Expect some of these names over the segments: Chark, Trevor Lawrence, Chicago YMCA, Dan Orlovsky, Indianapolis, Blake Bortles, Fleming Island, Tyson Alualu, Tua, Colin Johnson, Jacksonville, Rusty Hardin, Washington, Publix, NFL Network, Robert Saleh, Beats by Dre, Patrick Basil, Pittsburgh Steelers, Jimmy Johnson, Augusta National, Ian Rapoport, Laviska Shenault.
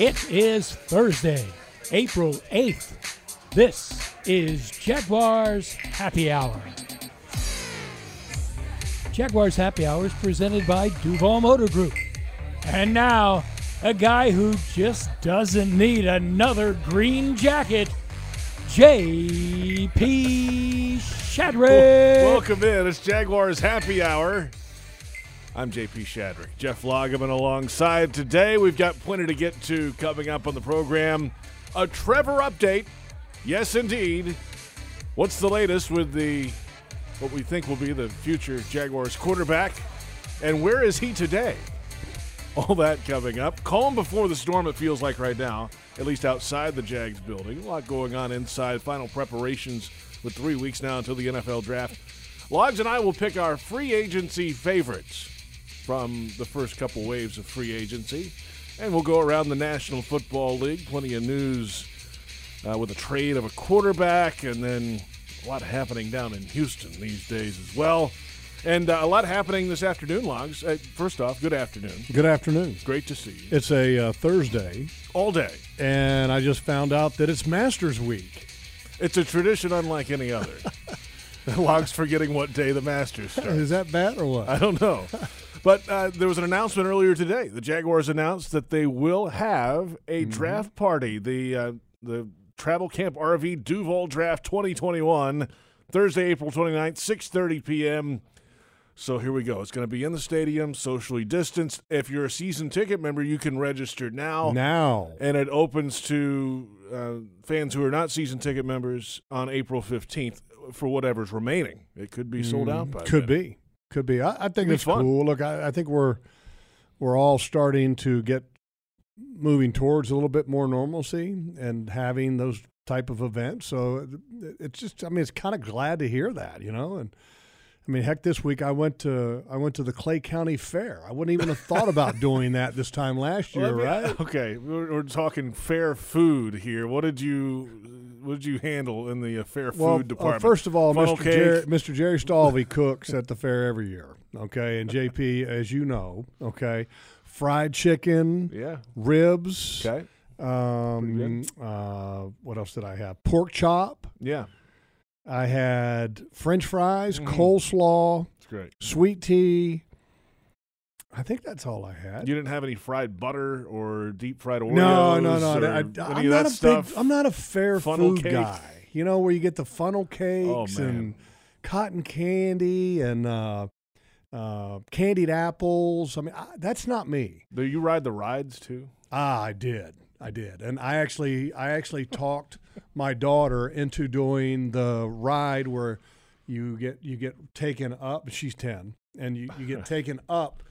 It is Thursday, April 8th. This is Jaguars Happy Hour. Jaguars Happy Hour is presented by Duval Motor Group. And now, a guy who just doesn't need another green jacket, J.P. Shadrick. Welcome in. It's Jaguars Happy Hour. I'm J.P. Shadrick. Jeff Lageman alongside today. We've got plenty to get to coming up on the program. A Trevor update. Yes, indeed. What's the latest with what we think will be the future Jaguars quarterback? And where is he today? All that coming up. Calm before the storm, it feels like right now, at least outside the Jags building. A lot going on inside. Final preparations with 3 weeks now until the NFL draft. Logs and I will pick our free agency favorites from the first couple waves of free agency. And we'll go around the National Football League. Plenty of news with a trade of a quarterback, and then a lot happening down in Houston these days as well. And a lot happening this afternoon, Logs. First off, good afternoon. Good afternoon. Great to see you. It's a Thursday. All day. And I just found out that it's Masters Week. It's a tradition unlike any other. Logs forgetting what day the Masters start. Is that bad or what? I don't know. But there was an announcement earlier today. The Jaguars announced that they will have a draft party. The Travel Camp RV Duval Draft 2021, Thursday, April 29th, 6:30 p.m. So here we go. It's going to be in the stadium, socially distanced. If you're a season ticket member, you can register now. Now. And it opens to fans who are not season ticket members on April 15th. For whatever's remaining, it could be sold out by could be. I think it's cool. Look, I think we're all starting to get moving towards a little bit more normalcy and having those type of events. So it's just, I mean, it's kind of glad to hear that, you know. And I mean, heck, this week I went to the Clay County Fair. I wouldn't even have thought about doing that this time last year, right? Okay, we're talking fair food here. What did you handle in the fair food department? First of all, Mr. Jerry Stalvey cooks at the fair every year, okay? And JP, as you know, okay, fried chicken, ribs, okay. What else did I have? Pork chop. Yeah. I had French fries, coleslaw, that's great. Sweet tea. I think that's all I had. You didn't have any fried butter or deep fried Oreos? No. I'm not a fair food guy. You know, where you get the funnel cakes and cotton candy and candied apples. I mean, that's not me. Do you ride the rides too? I did. And I actually talked my daughter into doing the ride where you get taken up. She's 10, and you get taken up.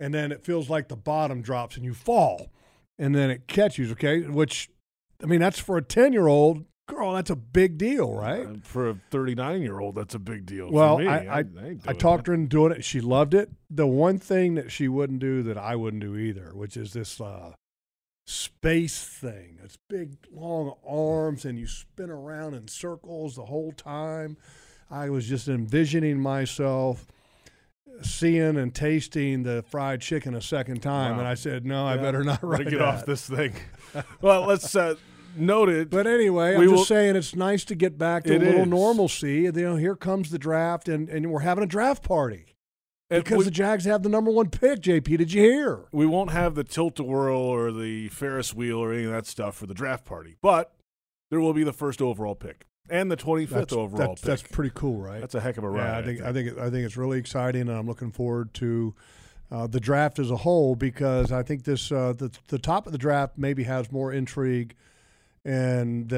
And then it feels like the bottom drops and you fall, and then it catches, okay? Which, I mean, that's for a 10-year-old girl, that's a big deal, right? And for a 39-year-old, that's a big deal. Well, for me, I talked her into doing it. She loved it. The one thing that she wouldn't do that I wouldn't do either, which is this space thing. It's big, long arms, and you spin around in circles the whole time. I was just envisioning myself seeing and tasting the fried chicken a second time, and I said, no, I better not ride get off this thing. Well, let's note it. But anyway, I'm just saying it's nice to get back to a little normalcy. You know, here comes the draft, and we're having a draft party. Because the Jags have the number one pick, JP. Did you hear? We won't have the tilt-a-whirl or the Ferris wheel or any of that stuff for the draft party, but there will be the first overall pick. And the 25th overall pick. That's pretty cool, right? That's a heck of a ride. Yeah, I think it's really exciting, and I'm looking forward to the draft as a whole, because I think this the top of the draft maybe has more intrigue than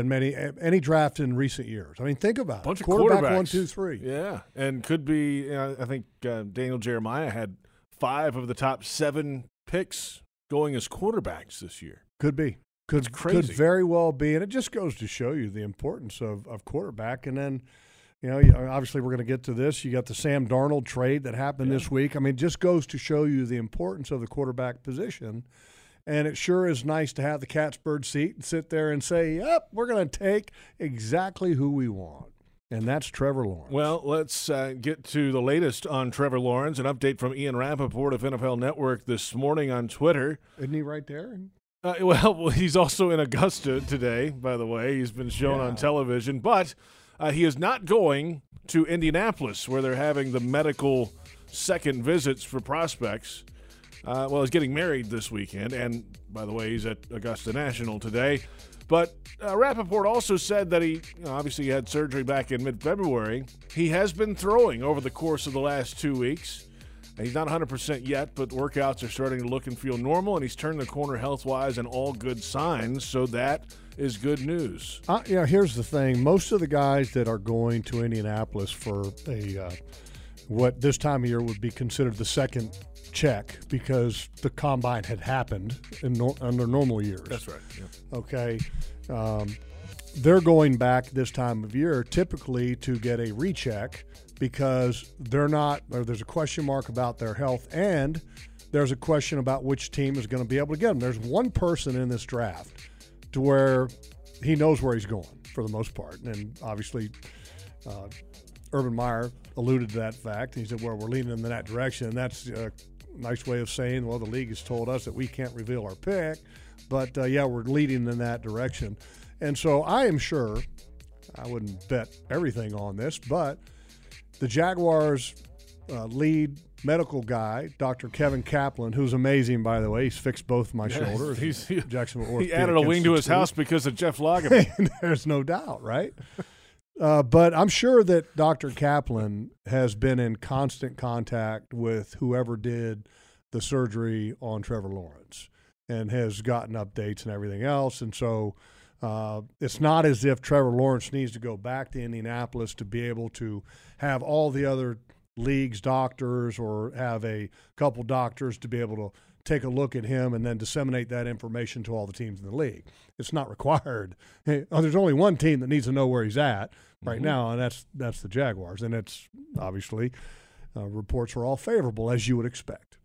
any draft in recent years. I mean, think about it. Quarterback 1, 2, 3. Yeah, and could be. You know, I think Daniel Jeremiah had 5 of the top 7 picks going as quarterbacks this year. Could be. Could very well be, and it just goes to show you the importance of quarterback. And then, you know, obviously we're going to get to this. You got the Sam Darnold trade that happened this week. I mean, it just goes to show you the importance of the quarterback position. And it sure is nice to have the cat's bird seat and sit there and say, yep, we're going to take exactly who we want. And that's Trevor Lawrence. Well, let's get to the latest on Trevor Lawrence. An update from Ian Rapoport of NFL Network this morning on Twitter. Isn't he right there? Well, he's also in Augusta today, by the way. He's been shown on television, but he is not going to Indianapolis, where they're having the medical second visits for prospects. Well, he's getting married this weekend, and by the way, he's at Augusta National today. But Rapoport also said that he obviously had surgery back in mid-February. He has been throwing over the course of the last 2 weeks. He's not 100% yet, but workouts are starting to look and feel normal, and he's turned the corner health-wise and all good signs, so that is good news. Yeah, here's the thing. Most of the guys that are going to Indianapolis for a what this time of year would be considered the second check, because the combine had happened in under normal years. That's right. Yeah. Okay. They're going back this time of year typically to get a recheck, because they're not, or there's a question mark about their health, and there's a question about which team is going to be able to get them. There's one person in this draft to where he knows where he's going for the most part, and obviously Urban Meyer alluded to that fact. He said, well, we're leaning in that direction, and that's a nice way of saying, well, the league has told us that we can't reveal our pick, but, yeah, we're leading in that direction. And so I am sure, I wouldn't bet everything on this, but the Jaguars lead medical guy, Dr. Kevin Kaplan, who's amazing, by the way. He's fixed both my shoulders. He added a wing to his house because of Jeff Lageman. There's no doubt, right? But I'm sure that Dr. Kaplan has been in constant contact with whoever did the surgery on Trevor Lawrence and has gotten updates and everything else. And so it's not as if Trevor Lawrence needs to go back to Indianapolis to be able to have all the other leagues' doctors or have a couple doctors to be able to take a look at him and then disseminate that information to all the teams in the league. It's not required. There's only one team that needs to know where he's at right now, and that's the Jaguars. And it's obviously reports are all favorable, as you would expect.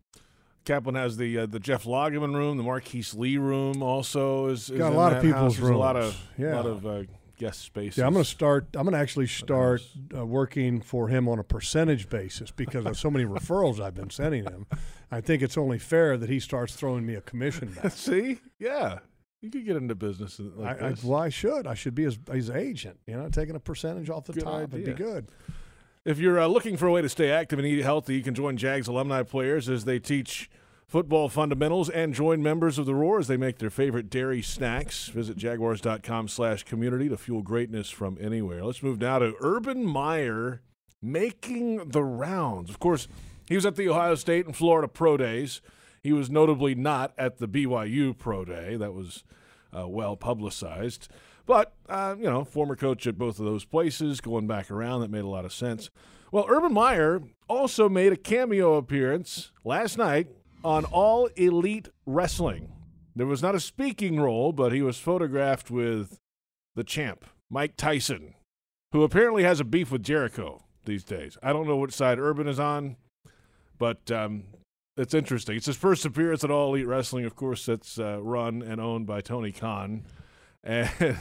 Kaplan has the Jeff Lageman room, the Marquise Lee room. Also, is got a lot of people's rooms. A lot of guest spaces. Yeah, I'm going to start. I'm going to actually start working for him on a percentage basis because of so many referrals I've been sending him. I think it's only fair that he starts throwing me a commission back. See, yeah, you could get into business like this. Well, I should. I should be his agent. You know, taking a percentage off the top would be good. If you're looking for a way to stay active and eat healthy, you can join Jags alumni players as they teach football fundamentals and join members of the Roar as they make their favorite dairy snacks. Visit jaguars.com/community to fuel greatness from anywhere. Let's move now to Urban Meyer making the rounds. Of course, he was at the Ohio State and Florida Pro Days. He was notably not at the BYU Pro Day. That was well publicized. But, you know, former coach at both of those places, going back around, that made a lot of sense. Well, Urban Meyer also made a cameo appearance last night on All Elite Wrestling. There was not a speaking role, but he was photographed with the champ, Mike Tyson, who apparently has a beef with Jericho these days. I don't know what side Urban is on, but it's interesting. It's his first appearance at All Elite Wrestling. Of course, that's run and owned by Tony Khan. And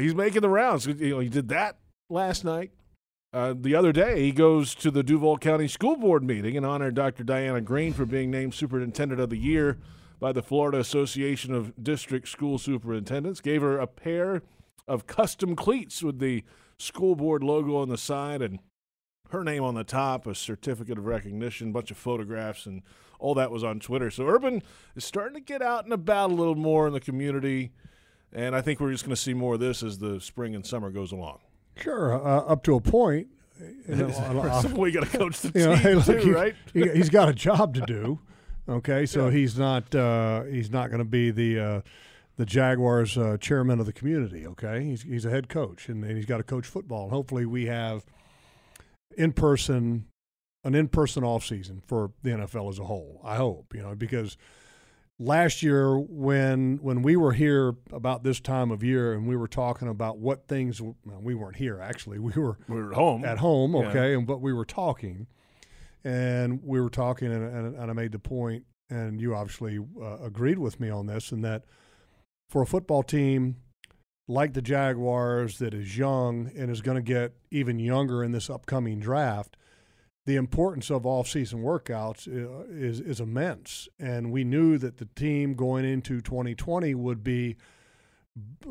he's making the rounds. You know, he did that last night. The other day, he goes to the Duval County School Board meeting and honored Dr. Diana Green for being named Superintendent of the Year by the Florida Association of District School Superintendents. Gave her a pair of custom cleats with the school board logo on the side and her name on the top, a certificate of recognition, a bunch of photographs, and all that was on Twitter. So Urban is starting to get out and about a little more in the community. And I think we're just going to see more of this as the spring and summer goes along. Sure, up to a point. We got to coach the team, right? He's got a job to do. Okay, so he's not going to be the Jaguars chairman of the community. Okay, he's a head coach, and he's got to coach football. And hopefully, we have an in-person offseason for the NFL as a whole. I hope because. Last year, when we were here about this time of year and we were talking about what things we weren't here, actually. We were at home, okay, but we were talking. And we were talking, and I made the point, and you obviously agreed with me on this, and that for a football team like the Jaguars that is young and is going to get even younger in this upcoming draft, the importance of off-season workouts is immense. And we knew that the team going into 2020 would be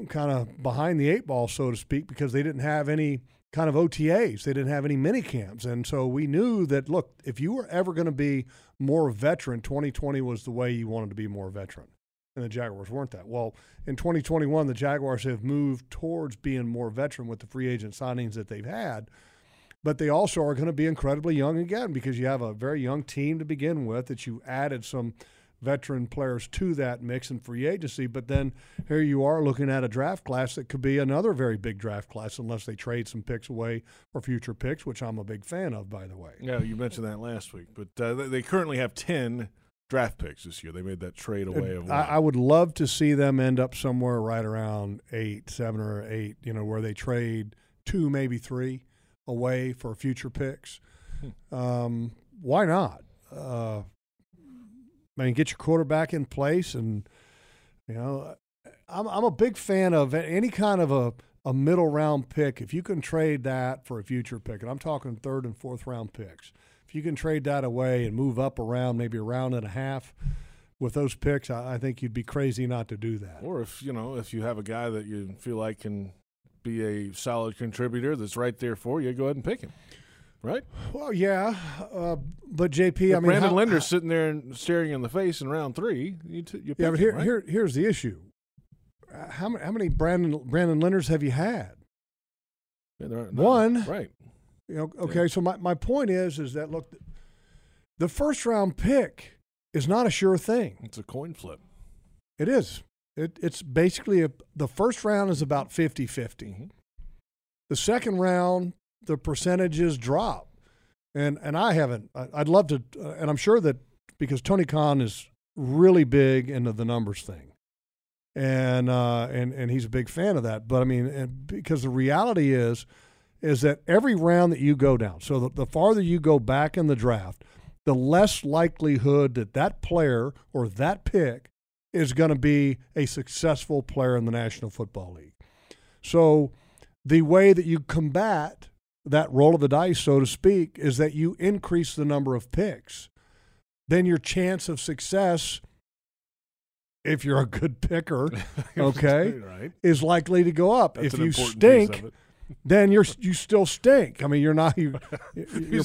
kind of behind the eight ball, so to speak, because they didn't have any kind of OTAs. They didn't have any mini camps. And so we knew that, look, if you were ever going to be more veteran, 2020 was the way you wanted to be more veteran. And the Jaguars weren't that. Well, in 2021, the Jaguars have moved towards being more veteran with the free agent signings that they've had. But they also are going to be incredibly young again, because you have a very young team to begin with that you added some veteran players to that mix in free agency. But then here you are looking at a draft class that could be another very big draft class unless they trade some picks away for future picks, which I'm a big fan of, by the way. Yeah, you mentioned that last week. But they currently have 10 draft picks this year. They made that trade away. I would love to see them end up somewhere right around 7 or 8, you know, where they trade 2, maybe 3 away for future picks. Why not? I mean, get your quarterback in place, and you know, I'm a big fan of any kind of a middle round pick. If you can trade that for a future pick, and I'm talking 3rd and 4th round picks, if you can trade that away and move up around, maybe a round and a half with those picks, I think you'd be crazy not to do that. Or if you know, if you have a guy that you feel like can be a solid contributor that's right there for you, go ahead and pick him. Right? Well, yeah, but JP, I mean, Brandon Linder's sitting there and staring in the face in round 3. You pick him, right? Here's the issue: how many Brandon Linders have you had? Yeah, there aren't, one, right? You know, okay. Yeah. So my point is that look, the first round pick is not a sure thing. It's a coin flip. It is. It's basically the first round is about 50-50. Mm-hmm. The second round, the percentages drop, and I haven't. I'd love to, and I'm sure that because Tony Khan is really big into the numbers thing, and he's a big fan of that. But I mean, and because the reality is that every round that you go down, so the farther you go back in the draft, the less likelihood that player or that pick is going to be a successful player in the National Football League. So the way that you combat that roll of the dice, so to speak, is that you increase the number of picks. Then your chance of success, if you're a good picker, okay, right, is likely to go up. That's if you stink, then you still stink. I mean, you're not your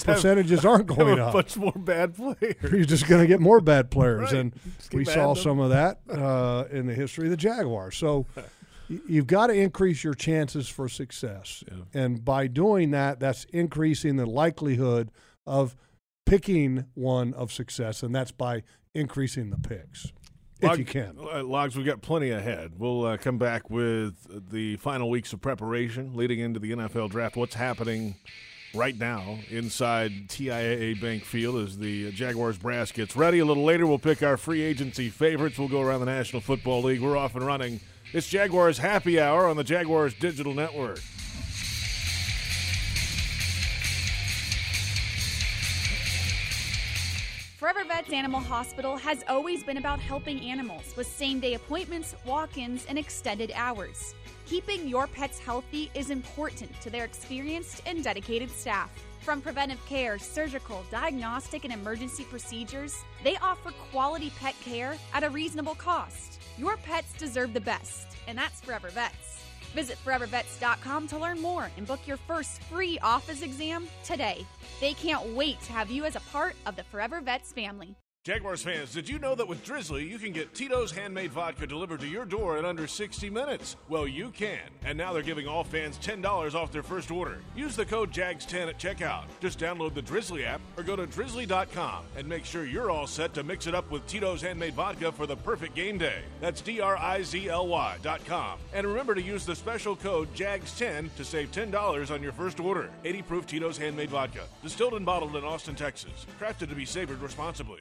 percentages aren't going up. Much more bad players. You're just going to get more bad players, right. And we saw some of that in the history of the Jaguars. So. You've got to increase your chances for success. Yeah. And by doing that, that's increasing the likelihood of picking one of success, and that's by increasing the picks, if you can. Logs, we've got plenty ahead. We'll come back with the final weeks of preparation leading into the NFL draft. What's happening right now inside TIAA Bank Field as the Jaguars brass gets ready. A little later, we'll pick our free agency favorites. We'll go around the National Football League. We're off and running. It's Jaguars Happy Hour on the Jaguars Digital Network. Forever Vets Animal Hospital has always been about helping animals with same-day appointments, walk-ins, and extended hours. Keeping your pets healthy is important to their experienced and dedicated staff. From preventive care, surgical, diagnostic, and emergency procedures, they offer quality pet care at a reasonable cost. Your pets deserve the best, and that's Forever Vets. Visit forevervets.com to learn more and book your first free office exam today. They can't wait to have you as a part of the Forever Vets family. Jaguars fans, did you know that with Drizzly, you can get Tito's Handmade Vodka delivered to your door in under 60 minutes? Well, you can. And now they're giving all fans $10 off their first order. Use the code JAGS10 at checkout. Just download the Drizzly app or go to drizzly.com and make sure you're all set to mix it up with Tito's Handmade Vodka for the perfect game day. That's DRIZLY.com. And remember to use the special code JAGS10 to save $10 on your first order. 80-proof Tito's Handmade Vodka. Distilled and bottled in Austin, Texas. Crafted to be savored responsibly.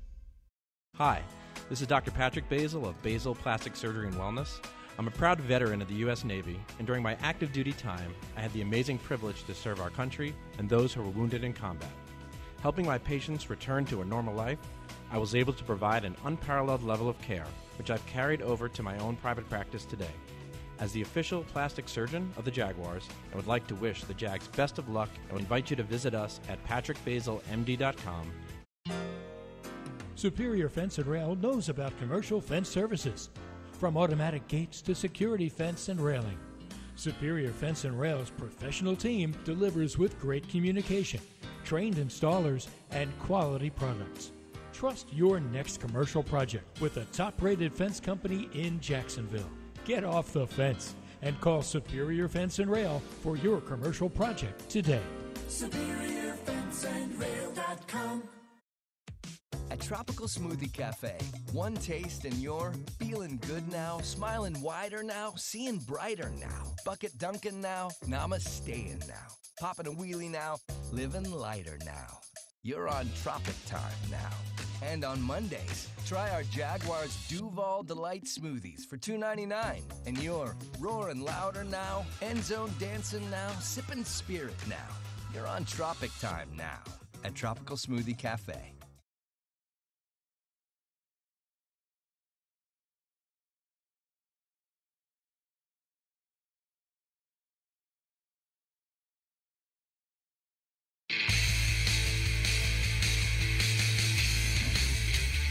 Hi, this is Dr. Patrick Basil of Basil Plastic Surgery and Wellness. I'm a proud veteran of the U.S. Navy, and during my active duty time, I had the amazing privilege to serve our country and those who were wounded in combat. Helping my patients return to a normal life, I was able to provide an unparalleled level of care, which I've carried over to my own private practice today. As the official plastic surgeon of the Jaguars, I would like to wish the Jags best of luck and invite you to visit us at patrickbasilmd.com. Superior Fence and Rail knows about commercial fence services, from automatic gates to security fence and railing. Superior Fence and Rail's professional team delivers with great communication, trained installers, and quality products. Trust your next commercial project with a top-rated fence company in Jacksonville. Get off the fence and call Superior Fence and Rail for your commercial project today. SuperiorFenceandRail.com. At Tropical Smoothie Cafe, one taste and you're feeling good now, smiling wider now, seeing brighter now, bucket dunking now, namasteing now, popping a wheelie now, living lighter now. You're on Tropic Time now. And on Mondays, try our Jaguars Duval Delight Smoothies for $2.99. And you're roaring louder now, end zone dancing now, sipping spirit now. You're on Tropic Time now at Tropical Smoothie Cafe.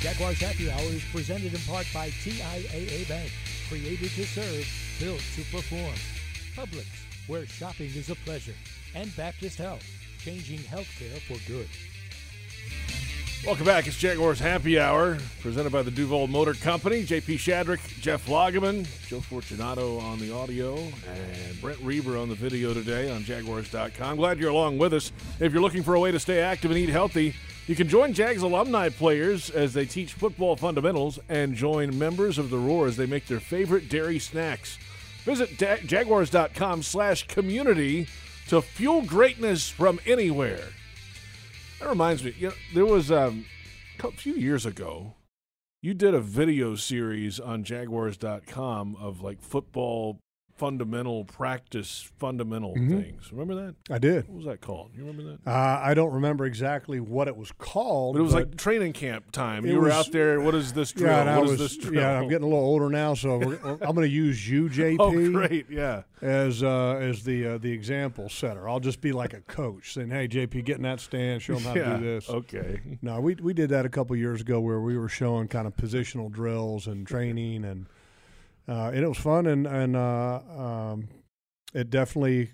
Jaguars Happy Hour is presented in part by TIAA Bank, created to serve, built to perform. Publix, where shopping is a pleasure. And Baptist Health, changing healthcare for good. Welcome back. It's Jaguars Happy Hour, presented by the Duval Motor Company. J.P. Shadrick, Jeff Lageman, Joe Fortunato on the audio, and Brent Reber on the video today on Jaguars.com. Glad you're along with us. If you're looking for a way to stay active and eat healthy, you can join Jags alumni players as they teach football fundamentals and join members of the Roar as they make their favorite dairy snacks. Visit jaguars.com/community to fuel greatness from anywhere. That reminds me, you know, there was a few years ago, you did a video series on jaguars.com of like football fundamental practice, fundamental things. Remember that? I did. What was that called? You remember that? I don't remember exactly what it was called. But it was like training camp time. You were out there. What is this drill? Yeah, Yeah, I'm getting a little older now, so I'm going to use you, JP. Oh, great. Yeah. As the example setter. I'll just be like a coach saying, hey, JP, get in that stand. Show them how to do this. Okay. No, we did that a couple years ago where we were showing kind of positional drills and training and it was fun, and it definitely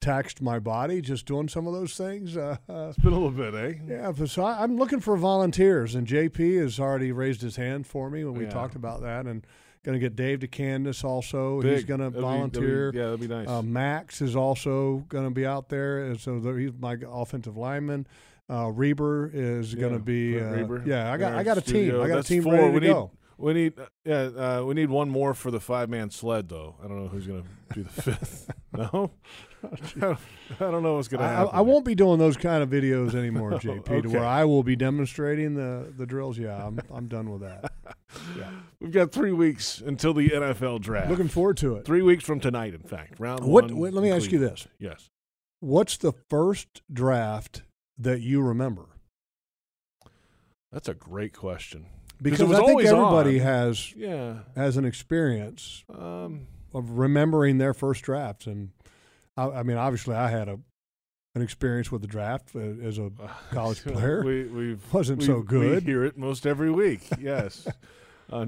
taxed my body just doing some of those things. It's been a little bit, eh? Yeah, so I'm looking for volunteers, and JP has already raised his hand for me when we talked about that, and going to get Dave to Candace also. Big. He's going to volunteer. That'd be nice. Max is also going to be out there, and so he's my offensive lineman. Reber is going to be I got a team. I got a team ready to go. We need one more for the 5-man sled, though. I don't know who's going to do the fifth. No? I don't know what's going to happen. I won't be doing those kind of videos anymore, no, JP, to where I will be demonstrating the drills. Yeah, I'm done with that. Yeah. We've got 3 weeks until the NFL draft. Looking forward to it. 3 weeks from tonight, in fact. Round one. Wait, let me ask you this. Yes. What's the first draft that you remember? That's a great question. Because I think everybody has an experience of remembering their first drafts. And, I mean, obviously I had an experience with the draft as a college player. So good. We hear it most every week, yes,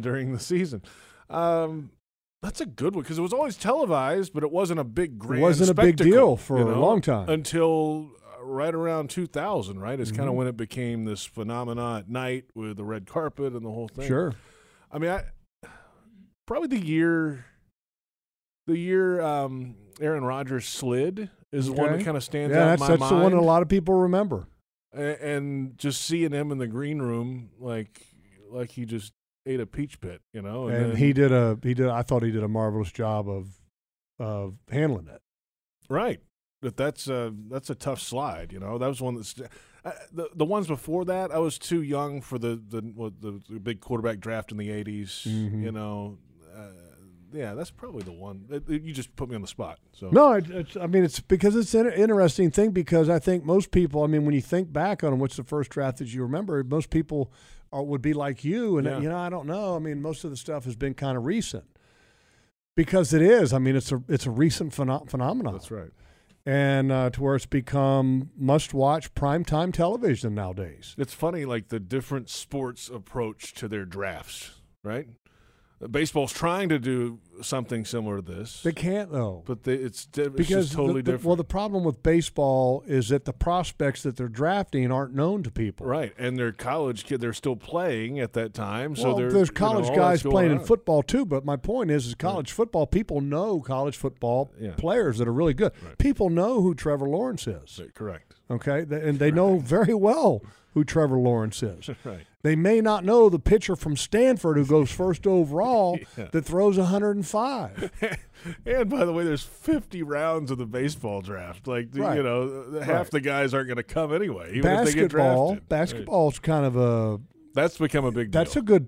during the season. That's a good one because it was always televised, but it wasn't a big grand spectacle. It wasn't a big deal for a long time. Until – right around 2000, right? It's kind of when it became this phenomenon at night with the red carpet and the whole thing. Sure. I mean, probably the year Aaron Rodgers slid is one that kind of stands out in my mind. That's the one a lot of people remember. And just seeing him in the green room like he just ate a peach pit, you know. And then, I thought he did a marvelous job of handling it. Right. But that's a tough slide, you know. That was one that's the ones before that. I was too young for the big quarterback draft in the '80s, mm-hmm. you know. Yeah, that's probably the one. You just put me on the spot. So no, it's because it's an interesting thing because I think most people. I mean, when you think back on what's the first draft that you remember, most people would be like you, and yeah. you know, I don't know. I mean, most of the stuff has been kind of recent because it is. I mean, it's a recent phenomenon. That's right. And to where it's become must-watch primetime television nowadays. It's funny, like the different sports approach to their drafts, right? Baseball's trying to do something similar to this. They can't, though. But it's just totally different. Well, the problem with baseball is that the prospects that they're drafting aren't known to people. Right, and they're college kids. They're still playing at that time. Well, so there's college guys playing in football, too. But my point is college football, people know college football players that are really good. Right. People know who Trevor Lawrence is. Right. Correct. Okay, and they know very well who Trevor Lawrence is. Right. They may not know the pitcher from Stanford who goes first overall that throws 105. And, by the way, there's 50 rounds of the baseball draft. Like, you know, half the guys aren't going to come anyway, even if they get drafted. Basketball's kind of a – that's become a big deal. That's a good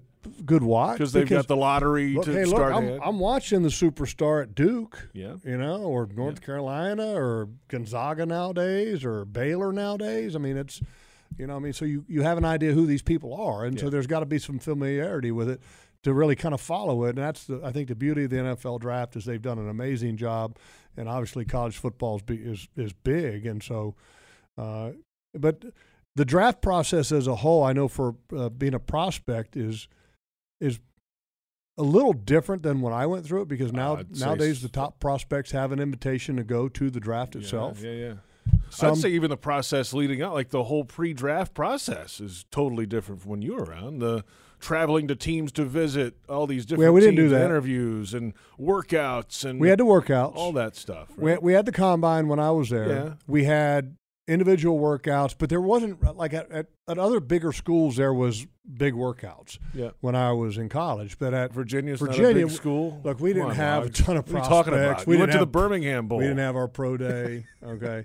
watch. Because they've got the lottery start I'm watching the superstar at Duke, you know, or North Carolina or Gonzaga nowadays or Baylor nowadays. I mean, it's – you know what I mean? So you have an idea who these people are, and so there's got to be some familiarity with it to really kind of follow it. And that's, I think, the beauty of the NFL draft is they've done an amazing job, and obviously college football is big. And so but the draft process as a whole, I know for being a prospect, is a little different than when I went through it because nowadays the top prospects have an invitation to go to the draft itself. Yeah. I'd say even the process leading up, like the whole pre-draft process is totally different from when you were around. The traveling to teams to visit, all these different teams, interviews and workouts. And we had to workouts. All that stuff. Right? We had the combine when I was there. Yeah. We had individual workouts, but there wasn't, like at other bigger schools, there was big workouts when I was in college. But at Virginia's not a big school. Look, we didn't have a ton of prospects. We went to the Birmingham Bowl. We didn't have our pro day, okay?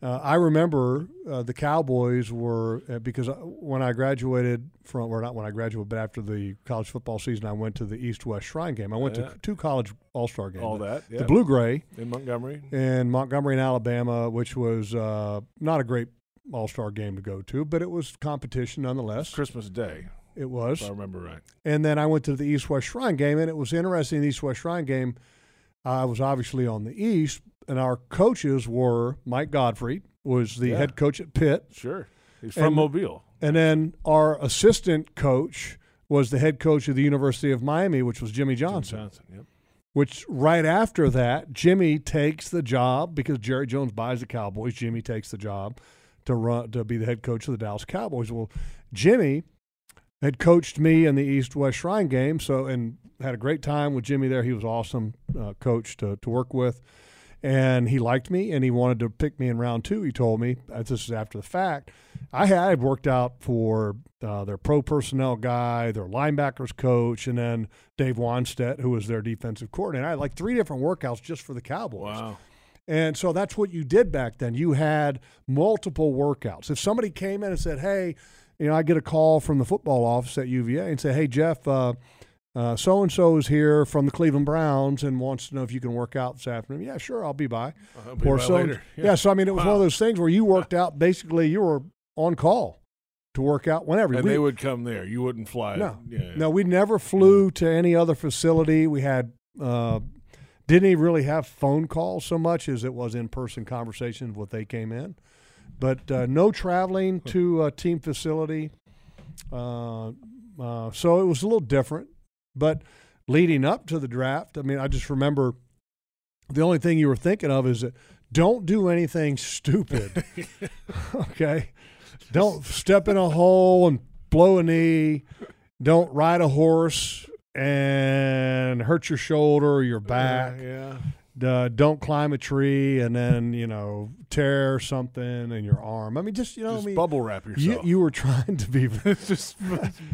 I remember the Cowboys were because when I graduated from, or not when I graduated, but after the college football season, I went to the East-West Shrine game. I went to two college All-Star games. All that, the Blue-Gray in Montgomery, in Alabama, which was not a great All-Star game to go to, but it was competition nonetheless. It's Christmas Day. It was. If I remember right. And then I went to the East-West Shrine game, and it was interesting. The East-West Shrine game, I was obviously on the East. And our coaches were Mike Godfrey, was the head coach at Pitt. Sure. He's from Mobile. And then our assistant coach was the head coach of the University of Miami, which was Jimmy Johnson. Which right after that, Jimmy takes the job because Jerry Jones buys the Cowboys. Jimmy takes the job to be the head coach of the Dallas Cowboys. Well, Jimmy had coached me in the East-West Shrine game, and had a great time with Jimmy there. He was an awesome coach to work with. And he liked me, and he wanted to pick me in round two, he told me. This is after the fact. I had worked out for their pro personnel guy, their linebackers coach, and then Dave Wanstead, who was their defensive coordinator. I had like three different workouts just for the Cowboys. Wow. And so that's what you did back then. You had multiple workouts. If somebody came in and said, hey, you know, I get a call from the football office at UVA and say, hey, Jeff, so-and-so is here from the Cleveland Browns and wants to know if you can work out this afternoon. Yeah, sure, I'll be by. I'll be by later. Yeah, so, I mean, it was one of those things where you worked out. Basically, you were on call to work out whenever. And they would come there. You wouldn't fly. No, no, we never flew to any other facility. We had didn't really have phone calls so much as it was in-person conversations when they came in. But no traveling to a team facility. So it was a little different. But leading up to the draft, I mean, I just remember the only thing you were thinking of is that don't do anything stupid, okay? Don't step in a hole and blow a knee. Don't ride a horse and hurt your shoulder or your back. Don't climb a tree and then, you know, tear something in your arm. I mean, just, you know, just bubble wrap yourself. You were trying to be just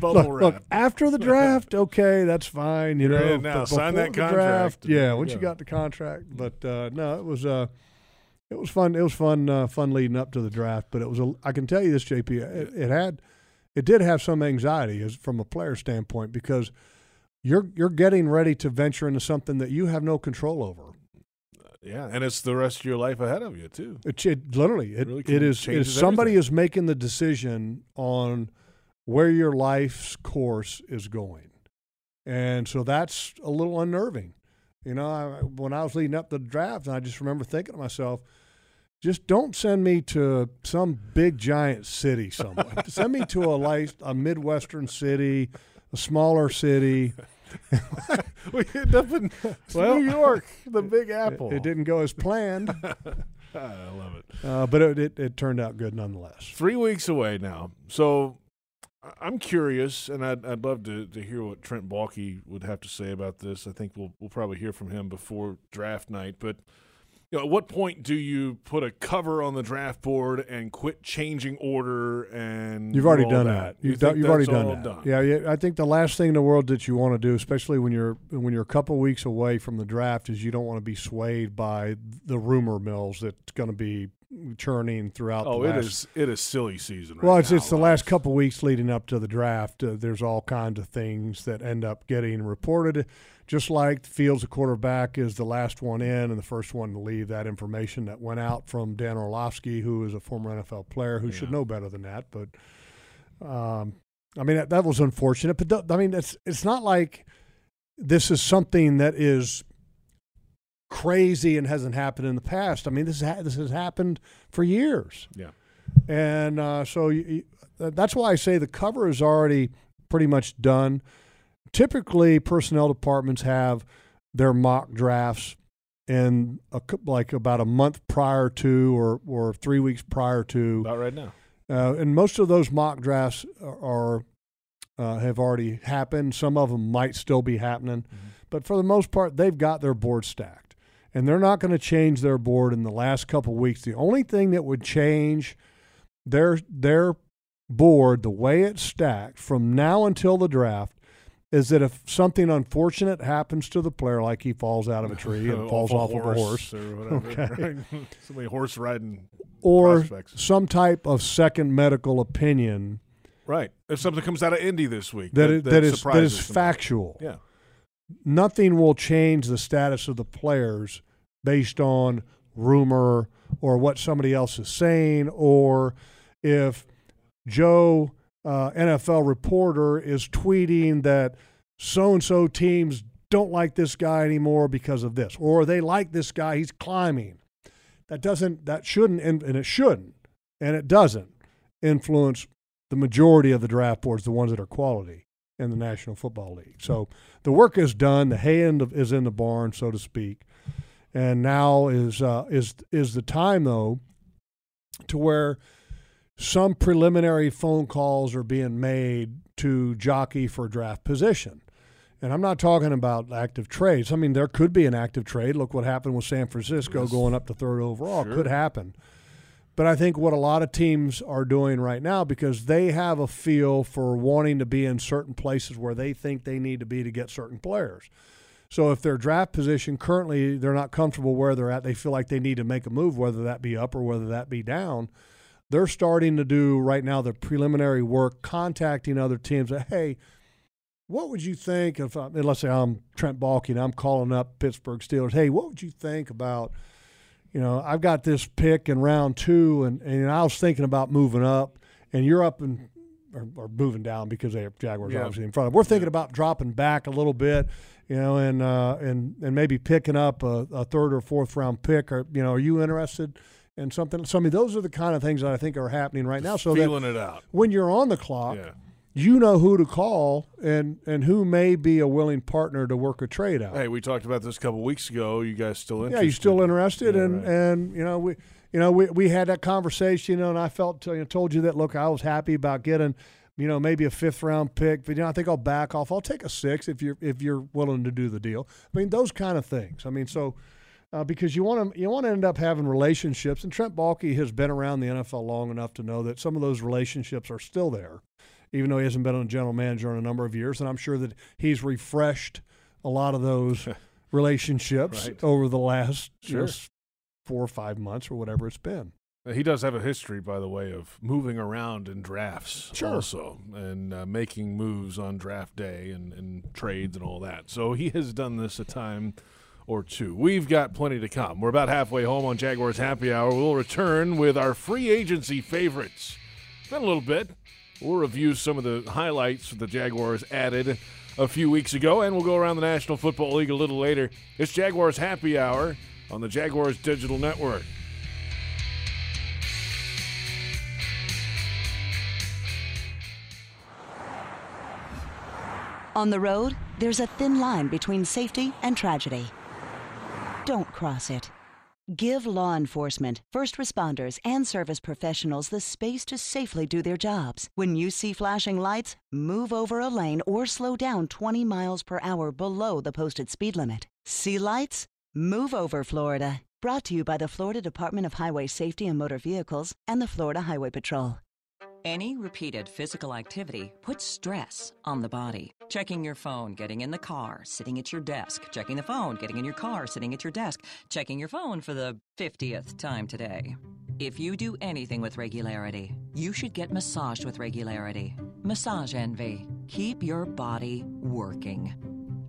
bubble wrap. Look, after the draft, okay, that's fine. You know, now sign that contract. Draft, once you got the contract. But no, it was It was fun. It was fun. Fun leading up to the draft, but it was. I can tell you this, JP. It did have some anxiety from a player standpoint because you're getting ready to venture into something that you have no control over. Yeah, and it's the rest of your life ahead of you too. It really is. Somebody is making the decision on where your life's course is going, and so that's a little unnerving. You know, when I was leading up the draft, I just remember thinking to myself, just don't send me to some big, giant city somewhere. Send me to a Midwestern city, a smaller city. We end up in New York, the Big Apple. It didn't go as planned. I love it. But it turned out good nonetheless. 3 weeks away now. So I'm curious, and I'd love to hear what Trent Baalke would have to say about this. I think we'll probably hear from him before draft night. But you know, at what point do you put a cover on the draft board and quit changing order? And you've already done that. You've already done that. Yeah, I think the last thing in the world that you want to do, especially when you're a couple weeks away from the draft, is you don't want to be swayed by the rumor mills that's going to be churning throughout. It is silly season. It's the last couple of weeks leading up to the draft. There's all kinds of things that end up getting reported. Just like Fields, the quarterback, is the last one in and the first one to leave. That information that went out from Dan Orlovsky, who is a former NFL player who should know better than that. But that was unfortunate. But it's not like this is something that is crazy and hasn't happened in the past. I mean, this has happened for years. Yeah, and so that's why I say the cover is already pretty much done. Typically, personnel departments have their mock drafts in about a month prior to, or 3 weeks prior to. About right now. And most of those mock drafts have already happened. Some of them might still be happening, but for the most part, they've got their board stacked. And they're not going to change their board in the last couple of weeks. The only thing that would change their board, the way it's stacked from now until the draft, is that if something unfortunate happens to the player, like he falls out of a tree and falls off of a horse, or whatever, okay. Somebody horse riding, or prospects. Some type of second medical opinion, right? If something comes out of Indy this week that is factual, yeah. Nothing will change the status of the players based on rumor or what somebody else is saying, or if Joe, NFL reporter, is tweeting that so-and-so teams don't like this guy anymore because of this, or they like this guy, he's climbing. That doesn't influence the majority of the draft boards, the ones that are quality in the National Football League. So the work is done. The hay is in the barn, so to speak. And now is the time, though, to where some preliminary phone calls are being made to jockey for draft position. And I'm not talking about active trades. I mean, there could be an active trade. Look what happened with San Francisco going up to third overall. Sure. Could happen. But I think what a lot of teams are doing right now, because they have a feel for wanting to be in certain places where they think they need to be to get certain players. So if their draft position currently, they're not comfortable where they're at, they feel like they need to make a move, whether that be up or whether that be down. They're starting to do right now the preliminary work, contacting other teams. Hey, what would you think if, let's say I'm Trent Baalke and I'm calling up Pittsburgh Steelers. Hey, what would you think about, you know, I've got this pick in round 2, and I was thinking about moving up, and you're up and or moving down because they are Jaguars obviously in front of. We're thinking about dropping back a little bit, you know, and maybe picking up a third or fourth round pick. Or, you know, are you interested in something? So I mean, those are the kind of things that I think are happening right now. So feeling it out when you're on the clock, you know who to call and who may be a willing partner to work a trade out. Hey, we talked about this a couple of weeks ago. You guys still interested? Yeah, you still interested? Yeah, and you know, we had that conversation, you know, and I told you that, look, I was happy about getting, you know, maybe a 5th round pick, but you know, I think I'll back off. I'll take a 6th if you're willing to do the deal. I mean, those kind of things. I mean, so because you want to end up having relationships, and Trent Baalke has been around the NFL long enough to know that some of those relationships are still there, even though he hasn't been a general manager in a number of years. And I'm sure that he's refreshed a lot of those relationships over the last 4 or 5 months or whatever it's been. He does have a history, by the way, of moving around in drafts also, and making moves on draft day and trades and all that. So he has done this a time or two. We've got plenty to come. We're about halfway home on Jaguars Happy Hour. We'll return with our free agency favorites. It's been a little bit. We'll review some of the highlights the Jaguars added a few weeks ago, and we'll go around the National Football League a little later. It's Jaguars Happy Hour on the Jaguars Digital Network. On the road, there's a thin line between safety and tragedy. Don't cross it. Give law enforcement, first responders, and service professionals the space to safely do their jobs. When you see flashing lights, move over a lane or slow down 20 miles per hour below the posted speed limit. See lights? Move over, Florida. Brought to you by the Florida Department of Highway Safety and Motor Vehicles and the Florida Highway Patrol. Any repeated physical activity puts stress on the body. Checking your phone, getting in the car, sitting at your desk. Checking the phone, getting in your car, sitting at your desk. Checking your phone for the 50th time today. If you do anything with regularity, you should get massaged with regularity. Massage Envy. Keep your body working.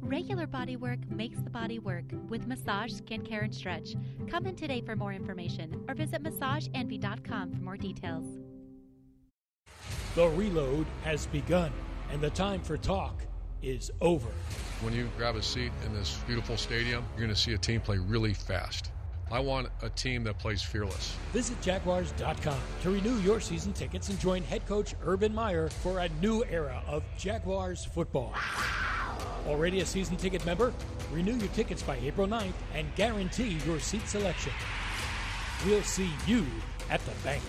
Regular body work makes the body work with massage, skincare, and stretch. Come in today for more information or visit massageenvy.com for more details. The reload has begun, and the time for talk is over. When you grab a seat in this beautiful stadium, you're going to see a team play really fast. I want a team that plays fearless. Visit Jaguars.com to renew your season tickets and join head coach Urban Meyer for a new era of Jaguars football. Already a season ticket member? Renew your tickets by April 9th and guarantee your seat selection. We'll see you at the bank.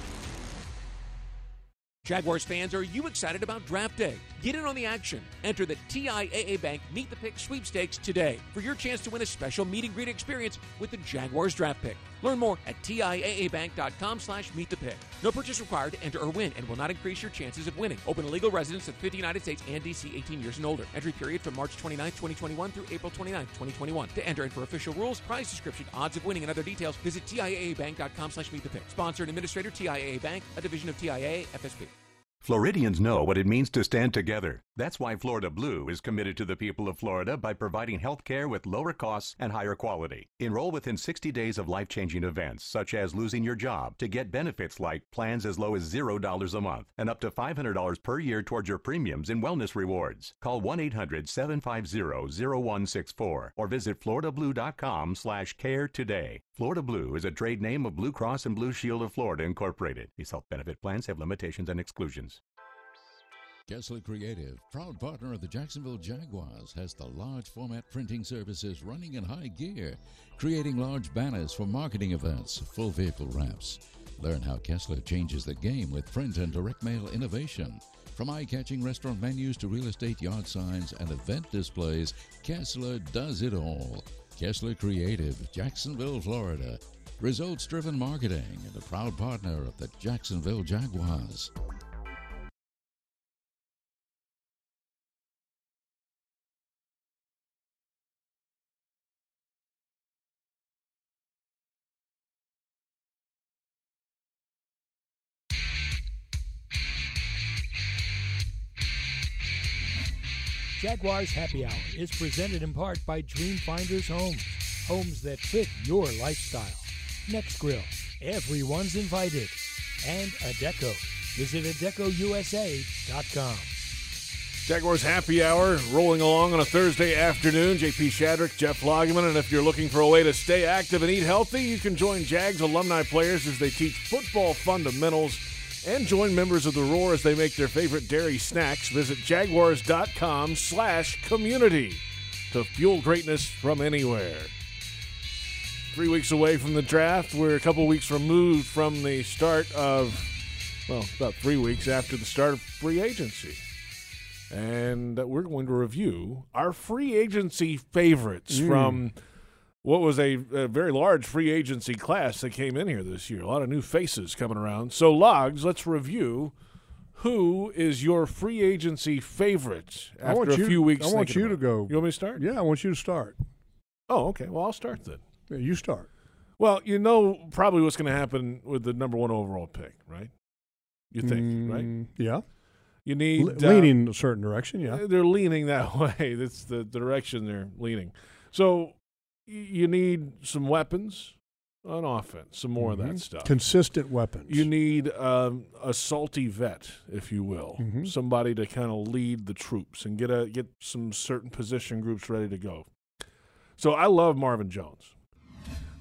Jaguars fans, are you excited about Draft Day? Get in on the action. Enter the TIAA Bank Meet the Pick sweepstakes today for your chance to win a special meet-and-greet experience with the Jaguars Draft Pick. Learn more at TIAABank.com/meetthepick. No purchase required to enter or win and will not increase your chances of winning. Open to legal residents of 50 United States and D.C. 18 years and older. Entry period from March 29, 2021 through April 29, 2021. To enter and for official rules, prize description, odds of winning, and other details, visit TIAABank.com/meetthepick. Sponsor and administrator, TIAA Bank, a division of TIAA, FSB. Floridians know what it means to stand together. That's why Florida Blue is committed to the people of Florida by providing health care with lower costs and higher quality. Enroll within 60 days of life-changing events, such as losing your job, to get benefits like plans as low as $0 a month and up to $500 per year towards your premiums and wellness rewards. Call 1-800-750-0164 or visit floridablue.com/care today. Florida Blue is a trade name of Blue Cross and Blue Shield of Florida, Incorporated. These health benefit plans have limitations and exclusions. Kessler Creative, proud partner of the Jacksonville Jaguars, has the large format printing services running in high gear, creating large banners for marketing events, full vehicle wraps. Learn how Kessler changes the game with print and direct mail innovation. From eye-catching restaurant menus to real estate yard signs and event displays, Kessler does it all. Kessler Creative, Jacksonville, Florida. Results-driven marketing and a proud partner of the Jacksonville Jaguars. Jaguars Happy Hour is presented in part by Dreamfinders Homes, homes that fit your lifestyle. Next Grill, everyone's invited. And Adecco, visit AdeccoUSA.com. Jaguars Happy Hour rolling along on a Thursday afternoon. J.P. Shadrick, Jeff Lageman, and if you're looking for a way to stay active and eat healthy, you can join Jags alumni players as they teach football fundamentals. And join members of the Roar as they make their favorite dairy snacks. Visit jaguars.com/community to fuel greatness from anywhere. 3 weeks away from the draft. We're a couple weeks removed from the start of, well, about 3 weeks after the start of free agency. And we're going to review our free agency favorites from what was a very large free agency class that came in here this year. A lot of new faces coming around. So, Logs, let's review who is your free agency favorite after a few weeks. I want you to go. You want me to start? Yeah, I want you to start. Oh, okay. Well, I'll start then. Yeah, you start. Well, you know probably what's going to happen with the #1 overall pick, right? You think, right? Yeah. You need leaning a certain direction, yeah. They're leaning that way. That's the direction they're leaning. So you need some weapons on offense, some more of that stuff. Consistent weapons. You need a salty vet, if you will, somebody to kind of lead the troops and get some certain position groups ready to go. So I love Marvin Jones.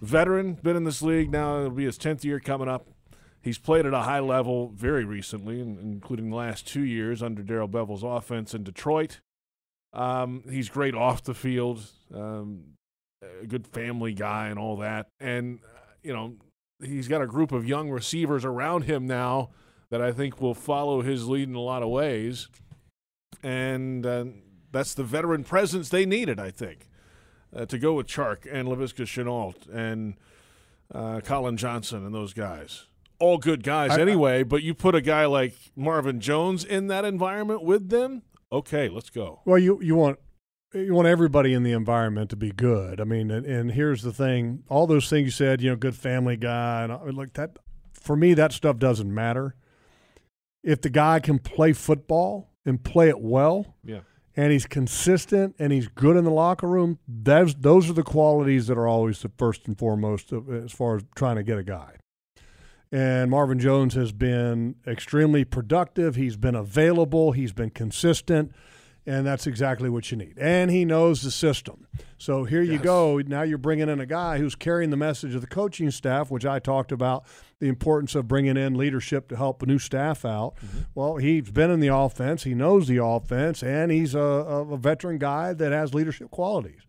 Veteran, been in this league now. It'll be his 10th year coming up. He's played at a high level very recently, including the last 2 years under Daryl Bevell's offense in Detroit. He's great off the field, a good family guy and all that. And, you know, he's got a group of young receivers around him now that I think will follow his lead in a lot of ways. And that's the veteran presence they needed, I think, to go with Chark and Laviska Shenault and Colin Johnson and those guys. All good guys anyway, but you put a guy like Marvin Jones in that environment with them, okay, let's go. Well, you want everybody in the environment to be good. I mean, and here's the thing. All those things you said, you know, good family guy. And like that, for me, that stuff doesn't matter. If the guy can play football and play it well, yeah, and he's consistent and he's good in the locker room, those are the qualities that are always the first and foremost as far as trying to get a guy. And Marvin Jones has been extremely productive. He's been available. He's been consistent. And that's exactly what you need. And he knows the system. So here you go. Now you're bringing in a guy who's carrying the message of the coaching staff, which I talked about the importance of bringing in leadership to help a new staff out. Well, he's been in the offense. He knows the offense. And he's a veteran guy that has leadership qualities.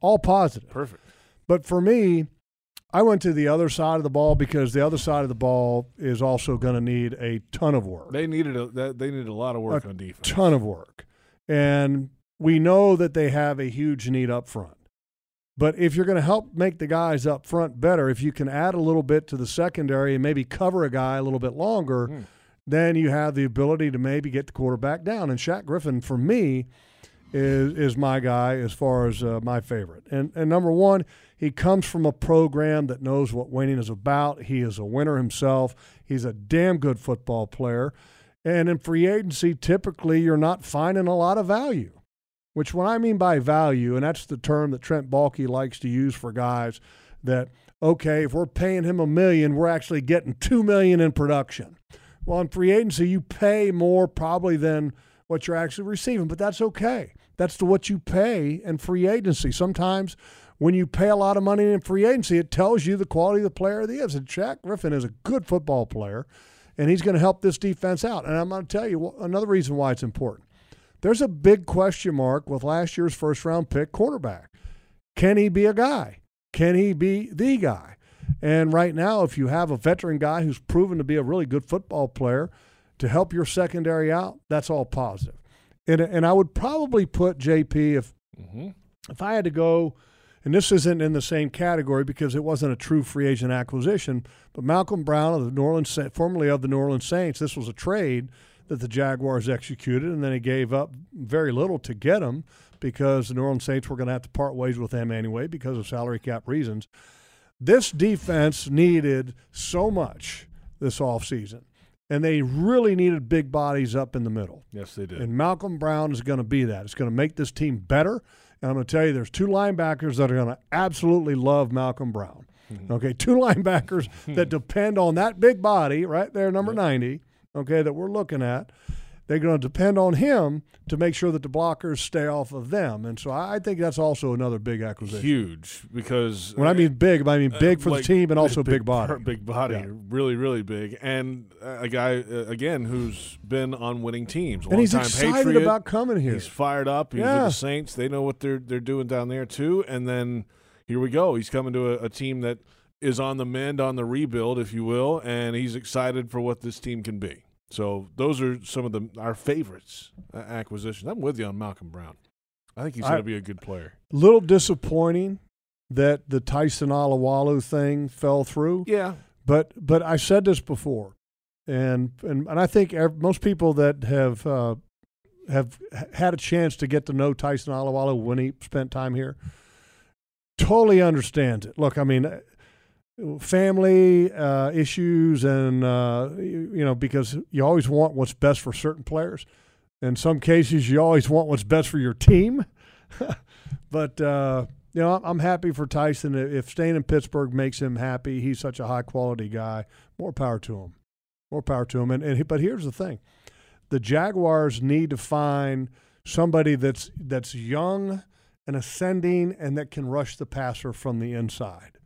All positive. Perfect. But for me, I went to the other side of the ball because the other side of the ball is also going to need a ton of work. They needed a lot of work on defense. A ton of work. And we know that they have a huge need up front. But if you're going to help make the guys up front better, if you can add a little bit to the secondary and maybe cover a guy a little bit longer, then you have the ability to maybe get the quarterback down. And Shaq Griffin, for me, is my guy as far as my favorite. And #1, he comes from a program that knows what winning is about. He is a winner himself. He's a damn good football player. And in free agency, typically you're not finding a lot of value, which what I mean by value, and that's the term that Trent Baalke likes to use for guys that, okay, if we're paying him $1 million, we're actually getting $2 million in production. Well, in free agency, you pay more probably than what you're actually receiving, but that's okay. That's what you pay in free agency. Sometimes when you pay a lot of money in free agency, it tells you the quality of the player that he is. And Shaq Griffin is a good football player, and he's going to help this defense out. And I'm going to tell you another reason why it's important. There's a big question mark with last year's first-round pick quarterback. Can he be a guy? Can he be the guy? And right now, if you have a veteran guy who's proven to be a really good football player to help your secondary out, that's all positive. And I would probably put JP, if I had to go, and this isn't in the same category because it wasn't a true free agent acquisition, but Malcolm Brown, of the New Orleans, formerly of the New Orleans Saints, this was a trade that the Jaguars executed, and then he gave up very little to get him because the New Orleans Saints were going to have to part ways with him anyway because of salary cap reasons. This defense needed so much this offseason. And they really needed big bodies up in the middle. Yes, they did. And Malcolm Brown is going to be that. It's going to make this team better. And I'm going to tell you, there's two linebackers that are going to absolutely love Malcolm Brown. Okay, two linebackers that depend on that big body right there, number 90, okay, that we're looking at. They're going to depend on him to make sure that the blockers stay off of them. And so I think that's also another big acquisition. Huge, because when I mean big, I mean big for like the team and also big body. Big body, yeah. Really, really big. And a guy, again, who's been on winning teams. And he's excited about coming here. He's fired up. He's with the Saints. They know what they're doing down there, too. And then here we go. He's coming to a team that is on the mend, on the rebuild, if you will, and he's excited for what this team can be. So those are some of our favorites acquisitions. I'm with you on Malcolm Brown. I think he's going to be a good player. A little disappointing that the Tyson Alualu thing fell through. Yeah. But I said this before, and I think most people that have had a chance to get to know Tyson Alualu when he spent time here totally understands it. Look, I mean, family issues and, you know, because you always want what's best for certain players. In some cases, you always want what's best for your team. But, you know, I'm happy for Tyson. If staying in Pittsburgh makes him happy, he's such a high-quality guy. More power to him. More power to him. But here's the thing. The Jaguars need to find somebody that's young and ascending and that can rush the passer from the inside.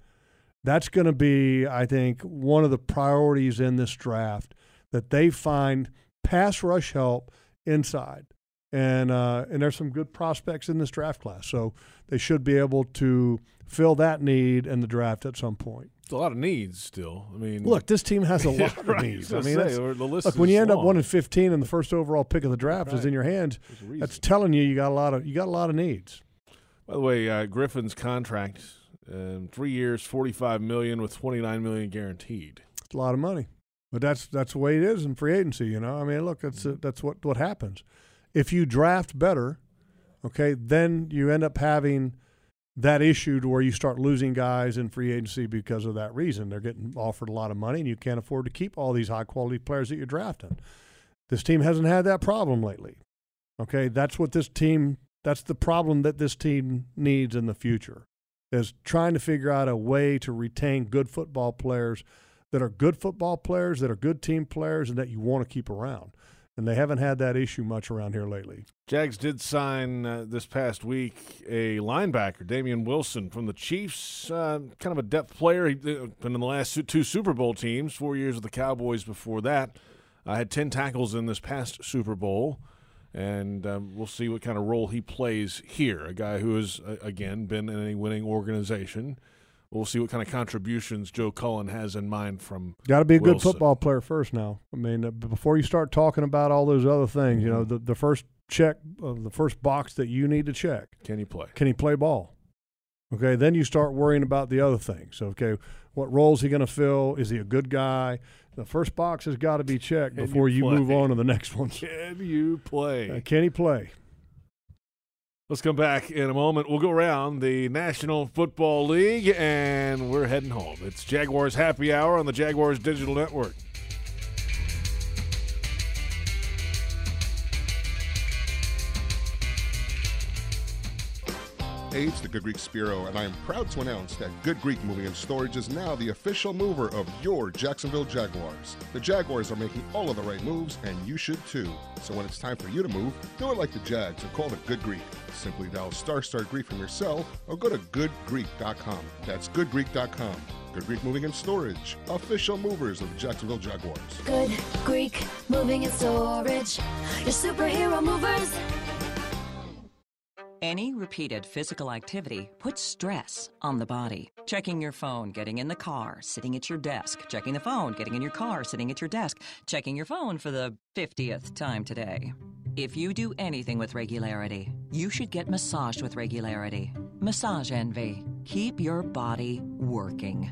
That's going to be, I think, one of the priorities in this draft, that they find pass rush help inside. And there's some good prospects in this draft class. So they should be able to fill that need in the draft at some point. It's a lot of needs still. I mean, look, this team has a lot of needs. I mean, when you end up 1-15 and the first overall pick of the draft is in your hands, that's telling you you got a lot of needs. By the way, Griffin's contract, 3 years, $45 million with $29 million guaranteed. It's a lot of money, but that's the way it is in free agency. You know, I mean, look, that's what happens. If you draft better, okay, then you end up having that issue to where you start losing guys in free agency because of that reason. They're getting offered a lot of money, and you can't afford to keep all these high-quality players that you're drafting. This team hasn't had that problem lately. Okay, that's the problem that this team needs in the future, is trying to figure out a way to retain good football players that are good football players, that are good team players, and that you want to keep around. And they haven't had that issue much around here lately. Jags did sign this past week a linebacker, Damian Wilson, from the Chiefs, kind of a depth player. He'd been in the last two Super Bowl teams, 4 years with the Cowboys before that. Had 10 tackles in this past Super Bowl, and we'll see what kind of role he plays here. A guy who has, again, been in a winning organization. We'll see what kind of contributions Joe Cullen has in mind from Wilson. Got to be a good football player first now. I mean, before you start talking about all those other things, you know, the first check, the first box that you need to check. Can he play? Can he play ball? Okay, then you start worrying about the other things. Okay, what role is he going to fill? Is he a good guy? The first box has got to be checked before you move on to the next one. Can you play? Can he play? Let's come back in a moment. We'll go around the National Football League, and we're heading home. It's Jaguars Happy Hour on the Jaguars Digital Network. Hey, it's the Good Greek Spiro, and I am proud to announce that Good Greek Moving and Storage is now the official mover of your Jacksonville Jaguars. The Jaguars are making all of the right moves, and you should too. So when it's time for you to move, do it like the Jags and call it Good Greek. Simply dial **Star Greek from your cell or go to goodgreek.com. That's goodgreek.com. Good Greek Moving and Storage, official movers of the Jacksonville Jaguars. Good Greek Moving and Storage, your superhero movers. Any repeated physical activity puts stress on the body. Checking your phone, getting in the car, sitting at your desk. Checking the phone, getting in your car, sitting at your desk. Checking your phone for the 50th time today. If you do anything with regularity, you should get massaged with regularity. Massage Envy. Keep your body working.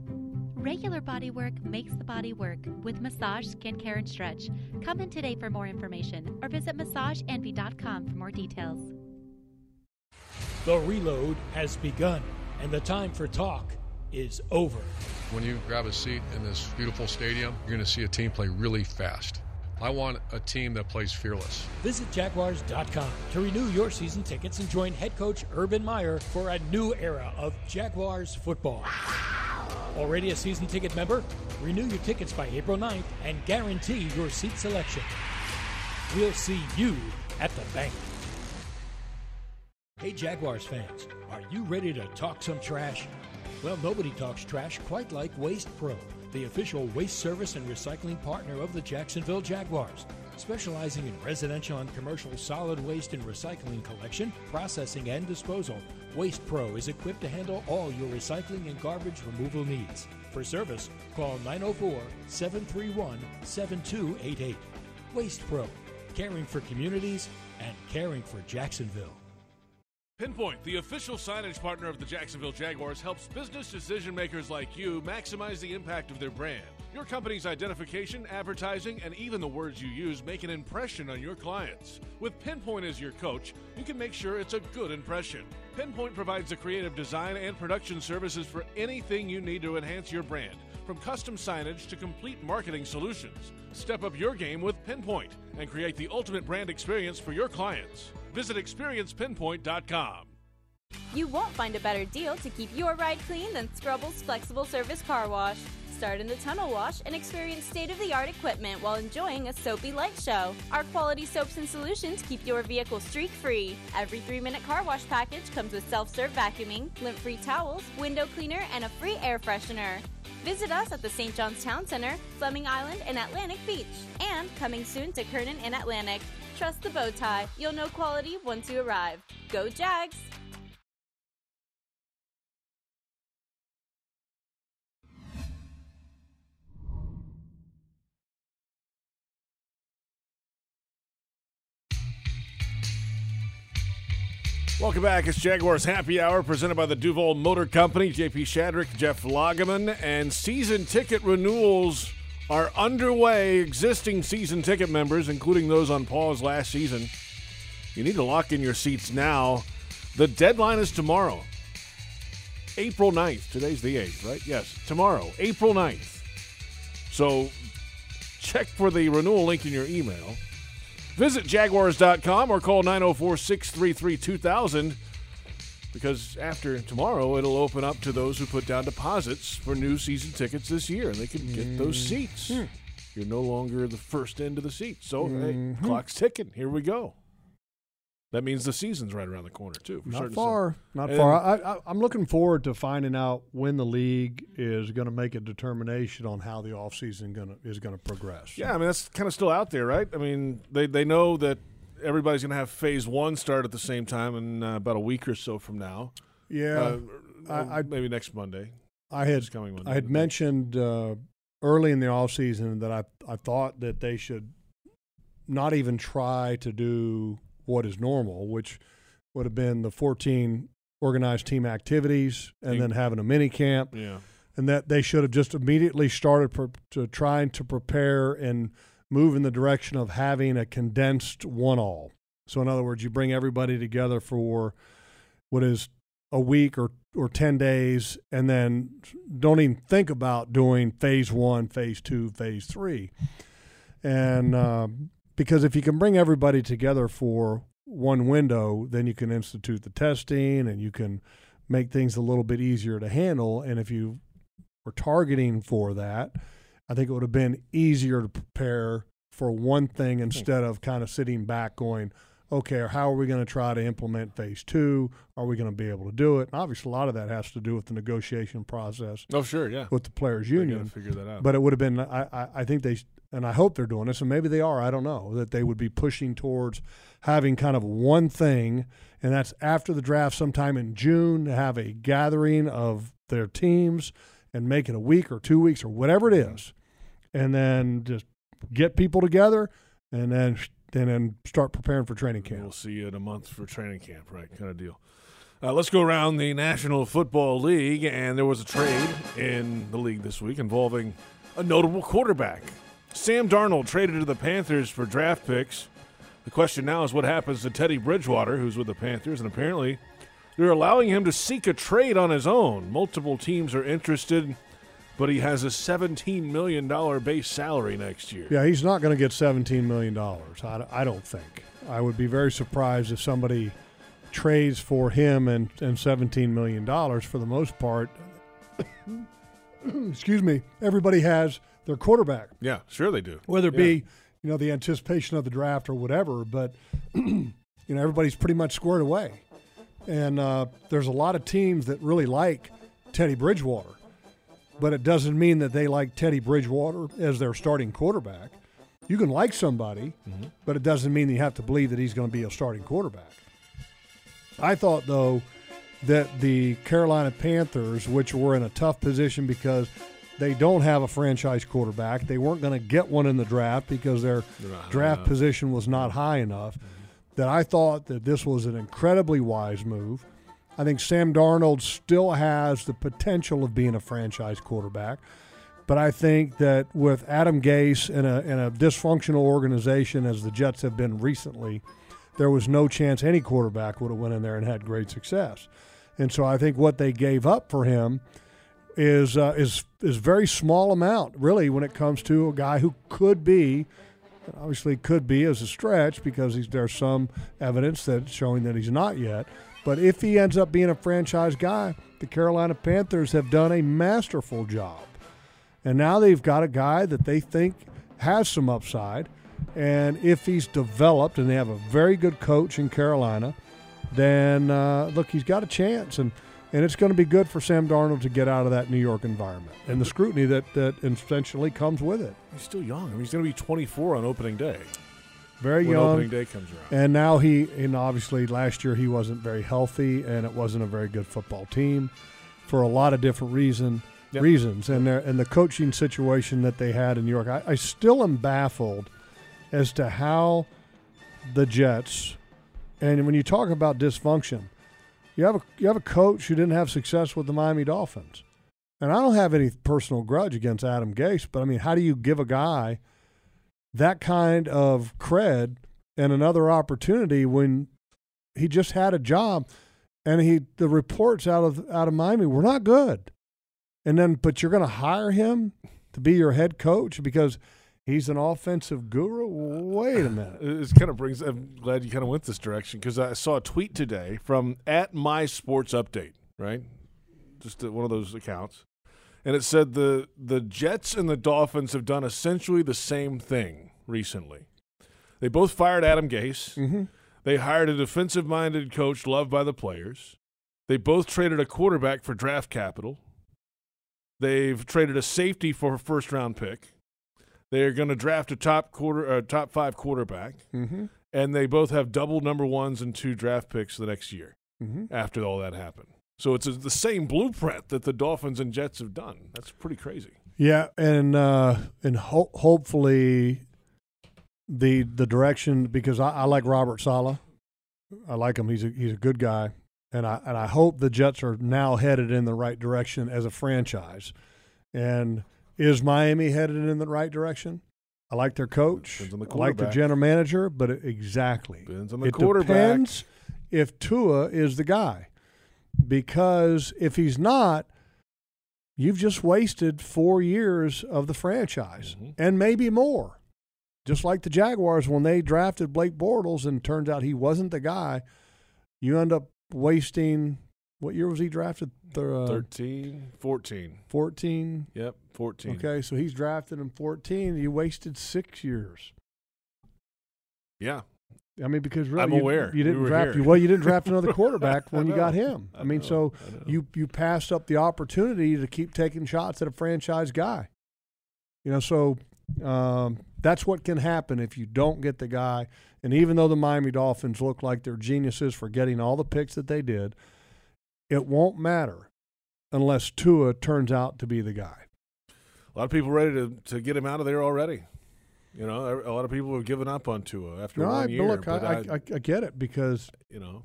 Regular body work makes the body work with massage, skincare, and stretch. Come in today for more information or visit massageenvy.com for more details. The reload has begun, and the time for talk is over. When you grab a seat in this beautiful stadium, you're going to see a team play really fast. I want a team that plays fearless. Visit Jaguars.com to renew your season tickets and join head coach Urban Meyer for a new era of Jaguars football. Already a season ticket member? Renew your tickets by April 9th and guarantee your seat selection. We'll see you at the bank. Hey, Jaguars fans, are you ready to talk some trash? Well, nobody talks trash quite like Waste Pro, the official waste service and recycling partner of the Jacksonville Jaguars. Specializing in residential and commercial solid waste and recycling collection, processing, and disposal, Waste Pro is equipped to handle all your recycling and garbage removal needs. For service, call 904-731-7288. Waste Pro, caring for communities and caring for Jacksonville. Pinpoint, the official signage partner of the Jacksonville Jaguars, helps business decision makers like you maximize the impact of their brand. Your company's identification, advertising, and even the words you use make an impression on your clients. With Pinpoint as your coach, you can make sure it's a good impression. Pinpoint provides the creative design and production services for anything you need to enhance your brand, from custom signage to complete marketing solutions. Step up your game with Pinpoint and create the ultimate brand experience for your clients. Visit experiencepinpoint.com. You won't find a better deal to keep your ride clean than Scrubble's Flexible Service Car Wash. Start in the tunnel wash and experience state-of-the-art equipment while enjoying a soapy light show. Our quality soaps and solutions keep your vehicle streak-free. Every 3-minute car wash package comes with self-serve vacuuming, lint-free towels, window cleaner, and a free air freshener. Visit us at the St. John's Town Center, Fleming Island, and Atlantic Beach. And coming soon to Kernan and Atlantic. Trust the bow tie. You'll know quality once you arrive. Go Jags! Welcome back. It's Jaguars Happy Hour presented by the Duval Motor Company. J.P. Shadrick, Jeff Lageman, and season ticket renewals are underway. Existing season ticket members, including those on pause last season, you need to lock in your seats now. The deadline is tomorrow, April 9th. Today's the 8th, right? Yes, tomorrow, April 9th. So check for the renewal link in your email. Visit Jaguars.com or call 904-633-2000 because after tomorrow, it'll open up to those who put down deposits for new season tickets this year. They can get those seats. Mm. You're no longer the first end of the seat. So, hey, clock's ticking. Here we go. That means the season's right around the corner, too. Not far. I'm looking forward to finding out when the league is going to make a determination on how the offseason is going to progress. Yeah, I mean, that's kind of still out there, right? I mean, they know that everybody's going to have Phase 1 start at the same time in about a week or so from now. Yeah. Maybe next Monday. I had mentioned early in the offseason that I thought that they should not even try to do – what is normal, which would have been the 14 organized team activities and then having a mini camp. Yeah. And that they should have just immediately started trying to prepare and move in the direction of having a condensed one-all. So, in other words, you bring everybody together for what is a week or 10 days and then don't even think about doing Phase 1, Phase 2, Phase 3. And because if you can bring everybody together for one window, then you can institute the testing and you can make things a little bit easier to handle. And if you were targeting for that, I think it would have been easier to prepare for one thing instead of kind of sitting back going, okay, how are we going to try to implement Phase 2? Are we going to be able to do it? And obviously, a lot of that has to do with the negotiation process. Oh, sure, yeah. With the players' union. They're going to figure that out. But it would have been, I think they – and I hope they're doing this, and maybe they are, I don't know, that they would be pushing towards having kind of one thing, and that's after the draft sometime in June, have a gathering of their teams and make it a week or 2 weeks or whatever it is, and then just get people together and then start preparing for training camp. We'll see you in a month for training camp, right, kind of deal. Let's go around the National Football League, and there was a trade in the league this week involving a notable quarterback. Sam Darnold traded to the Panthers for draft picks. The question now is what happens to Teddy Bridgewater, who's with the Panthers, and apparently they're allowing him to seek a trade on his own. Multiple teams are interested, but he has a $17 million base salary next year. Yeah, he's not going to get $17 million, I don't think. I would be very surprised if somebody trades for him and $17 million for the most part. Excuse me. Everybody has their quarterback. Yeah, sure they do. Whether it be, you know, the anticipation of the draft or whatever, but, you know, everybody's pretty much squared away. And there's a lot of teams that really like Teddy Bridgewater, but it doesn't mean that they like Teddy Bridgewater as their starting quarterback. You can like somebody, but it doesn't mean you have to believe that he's going to be a starting quarterback. I thought, though, that the Carolina Panthers, which were in a tough position because they don't have a franchise quarterback. They weren't going to get one in the draft because their draft position was not high enough. That I thought that this was an incredibly wise move. I think Sam Darnold still has the potential of being a franchise quarterback. But I think that with Adam Gase and a dysfunctional organization as the Jets have been recently, there was no chance any quarterback would have went in there and had great success. And so I think what they gave up for him is very small amount, really, when it comes to a guy who could be, obviously could be as a stretch because there's some evidence that's showing that he's not yet. But if he ends up being a franchise guy, the Carolina Panthers have done a masterful job. And now they've got a guy that they think has some upside. And if he's developed and they have a very good coach in Carolina, then, look, he's got a chance. And it's going to be good for Sam Darnold to get out of that New York environment and the scrutiny that essentially comes with it. He's still young. I mean, he's going to be 24 on opening day. Very young. When opening day comes around. And now obviously last year he wasn't very healthy, and it wasn't a very good football team for a lot of different reasons. And the coaching situation that they had in New York, I still am baffled as to how the Jets, and when you talk about dysfunction, you have a coach who didn't have success with the Miami Dolphins. And I don't have any personal grudge against Adam Gase, but, I mean, how do you give a guy that kind of cred and another opportunity when he just had a job and the reports out of Miami were not good? And then, but you're going to hire him to be your head coach because he's an offensive guru? Wait a minute. It kind of brings – I'm glad you kind of went this direction because I saw a tweet today from @mysportsupdate, right? Just one of those accounts. And it said the Jets and the Dolphins have done essentially the same thing recently. They both fired Adam Gase. Mm-hmm. They hired a defensive-minded coach loved by the players. They both traded a quarterback for draft capital. They've traded a safety for a first-round pick. They're going to draft a top 5 quarterback, mm-hmm. and they both have double number ones and 2 draft picks the next year mm-hmm. after all that happened. So it's the same blueprint that the Dolphins and Jets have done. That's pretty crazy. Yeah, and hopefully the direction, because I like Robert Saleh. I like him. He's a good guy, and I hope the Jets are now headed in the right direction as a franchise, and. Is Miami headed in the right direction? I like their coach. I like the general manager, but exactly. Depends on the quarterback. It depends if Tua is the guy. Because if he's not, you've just wasted 4 years of the franchise mm-hmm. and maybe more. Just like the Jaguars when they drafted Blake Bortles and turns out he wasn't the guy, you end up wasting – what year was he drafted? 14. 14? Yep, 14. Okay, so he's drafted in 14. You wasted 6 years. Yeah. I mean, because really you didn't draft here. You didn't draft another quarterback when you got him. I mean, so you passed up the opportunity to keep taking shots at a franchise guy. You know, so that's what can happen if you don't get the guy. And even though the Miami Dolphins look like they're geniuses for getting all the picks that they did, it won't matter unless Tua turns out to be the guy. A lot of people ready to get him out of there already. You know, a lot of people have given up on Tua after 1 year. Look, but I get it because you know,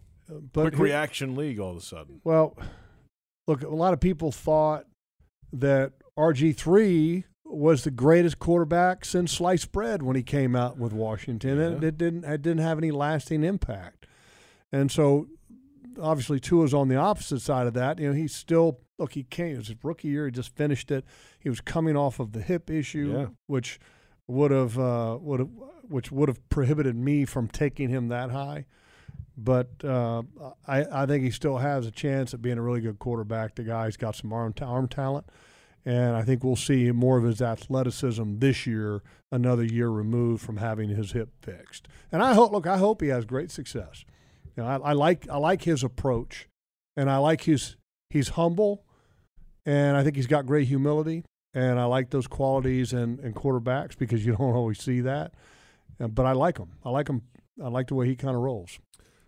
quick reaction league all of a sudden. Well, look, a lot of people thought that RG3 was the greatest quarterback since sliced bread when he came out with Washington, yeah. and it didn't have any lasting impact, and so. Obviously, Tua's on the opposite side of that. You know, he's still – look, he came. It was his rookie year. He just finished it. He was coming off of the hip issue, yeah. which would have prohibited me from taking him that high. But I think he still has a chance at being a really good quarterback. The guy's got some arm talent, and I think we'll see more of his athleticism this year, another year removed from having his hip fixed. And I hope he has great success. You know, I like his approach, and I like he's humble, and I think he's got great humility, and I like those qualities in quarterbacks because you don't always see that. But I like him. I like the way he kind of rolls.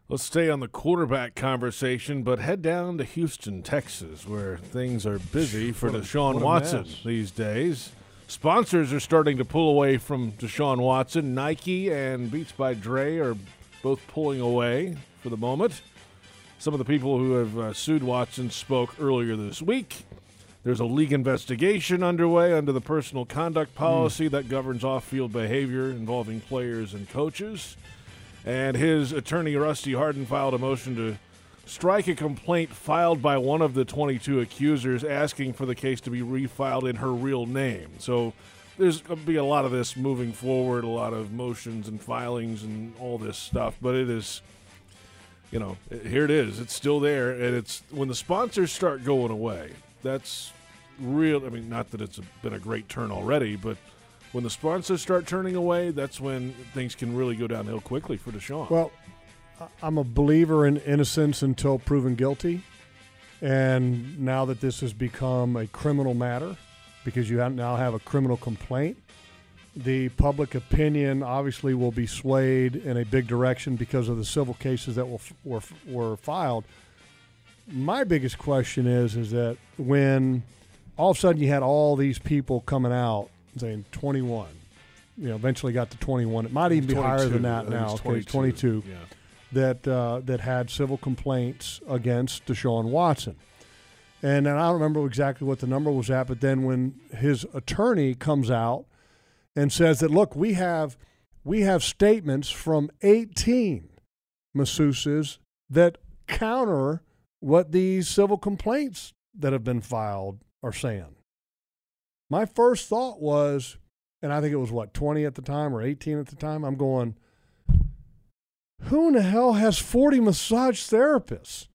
Let's stay on the quarterback conversation, but head down to Houston, Texas, where things are busy for Deshaun Watson these days. Sponsors are starting to pull away from Deshaun Watson. Nike and Beats by Dre are both pulling away for the moment. Some of the people who have sued Watson spoke earlier this week. There's a league investigation underway under the personal conduct policy that governs off-field behavior involving players and coaches. And his attorney, Rusty Hardin, filed a motion to strike a complaint filed by one of the 22 accusers asking for the case to be refiled in her real name. So there's going to be a lot of this moving forward, a lot of motions and filings and all this stuff. But it is, you know, here it is. It's still there. And it's when the sponsors start going away, that's real. I mean, not that it's been a great turn already, but when the sponsors start turning away, that's when things can really go downhill quickly for Deshaun. Well, I'm a believer in innocence until proven guilty. And now that this has become a criminal matter, because you now have a criminal complaint, the public opinion obviously will be swayed in a big direction because of the civil cases that were filed. My biggest question is that when all of a sudden you had all these people coming out saying 21, you know, eventually got to 21. It might even be higher than that now. 22. Yeah. That had civil complaints against Deshaun Watson, and I don't remember exactly what the number was at. But then when his attorney comes out and says that, look, we have statements from 18 masseuses that counter what these civil complaints that have been filed are saying. My first thought was, and I think it was, 20 at the time or 18 at the time, I'm going, who in the hell has 40 massage therapists?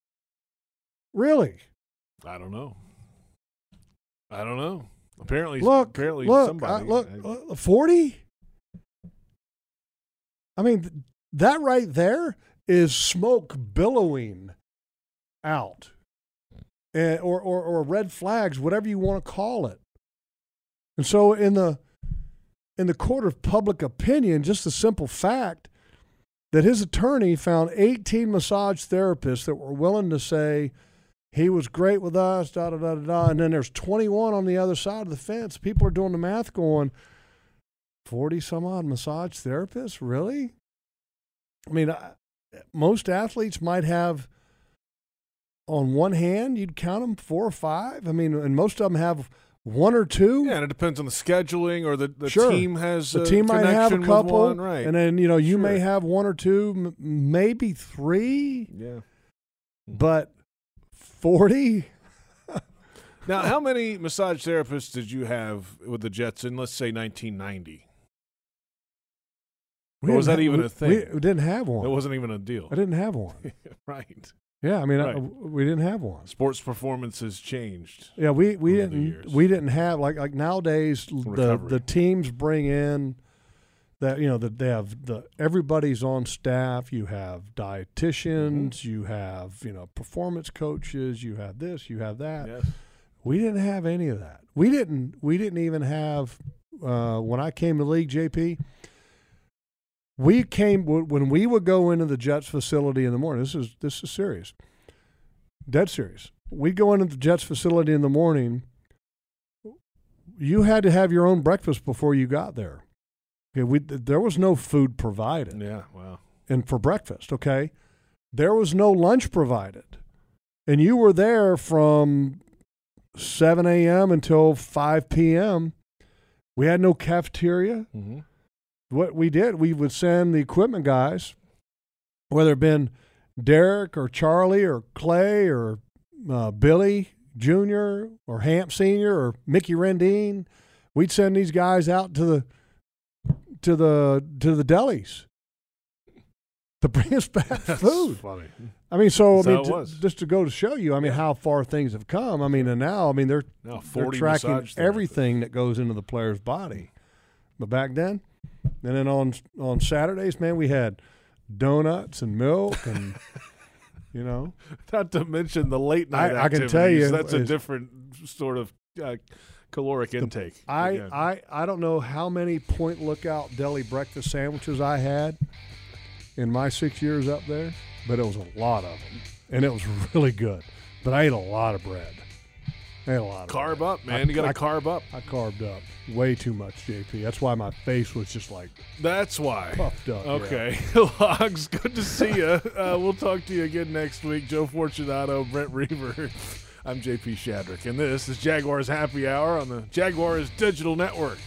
Really? I don't know. Apparently, somebody. 40? I mean, that right there is smoke billowing out. Or red flags, whatever you want to call it. And so in the court of public opinion, just the simple fact that his attorney found 18 massage therapists that were willing to say he was great with us, and then there's 21 on the other side of the fence. People are doing the math going, 40-some-odd massage therapists? Really? I mean, most athletes might have, on one hand, you'd count them 4 or 5. I mean, and most of them have 1 or 2. Yeah, and it depends on the scheduling or the sure. team has the team might have a couple, one, right? And then you sure. may have 1 or 2, maybe 3. Yeah, but 40. Now, how many massage therapists did you have with the Jets in, let's say, 1990? Or was that even a thing? We didn't have one. It wasn't even a deal. I didn't have one. Right. Yeah, I mean, right. We didn't have one. Sports performance has changed. Yeah, we didn't have like nowadays the teams bring in that they have everybody's on staff. You have dietitians, you have performance coaches, you have this, you have that. Yes. We didn't have any of that. We didn't even have when I came to the league, JP. We came when we would go into the Jets facility in the morning. This is serious, dead serious. We'd go into the Jets facility in the morning. You had to have your own breakfast before you got there. Okay, there was no food provided. Yeah, wow. And for breakfast, okay, there was no lunch provided, and you were there from 7 a.m. until 5 p.m. We had no cafeteria. Mm-hmm. What we did, we would send the equipment guys, whether it been Derek or Charlie or Clay or Billy Jr. or Hamp Sr. or Mickey Rendine, we'd send these guys out to the delis to bring us back food. Funny. I mean, just to go to show you, I mean, how far things have come. I mean, and now, I mean, they're tracking everything that goes into the player's body, but back then. And then on Saturdays, man, we had donuts and milk and, Not to mention the late night activities. I can tell you. That's a different sort of caloric intake. I don't know how many Point Lookout deli breakfast sandwiches I had in my 6 years up there, but it was a lot of them. And it was really good. But I ate a lot of bread. Carb up, man. You got to carb up. I carved up way too much, JP. That's why my face was just like. That's why. Puffed up. Okay. Yeah. Logs, good to see you. We'll talk to you again next week. Joe Fortunato, Brent Reaver. I'm J.P. Shadrick, and this is Jaguars Happy Hour on the Jaguars Digital Network.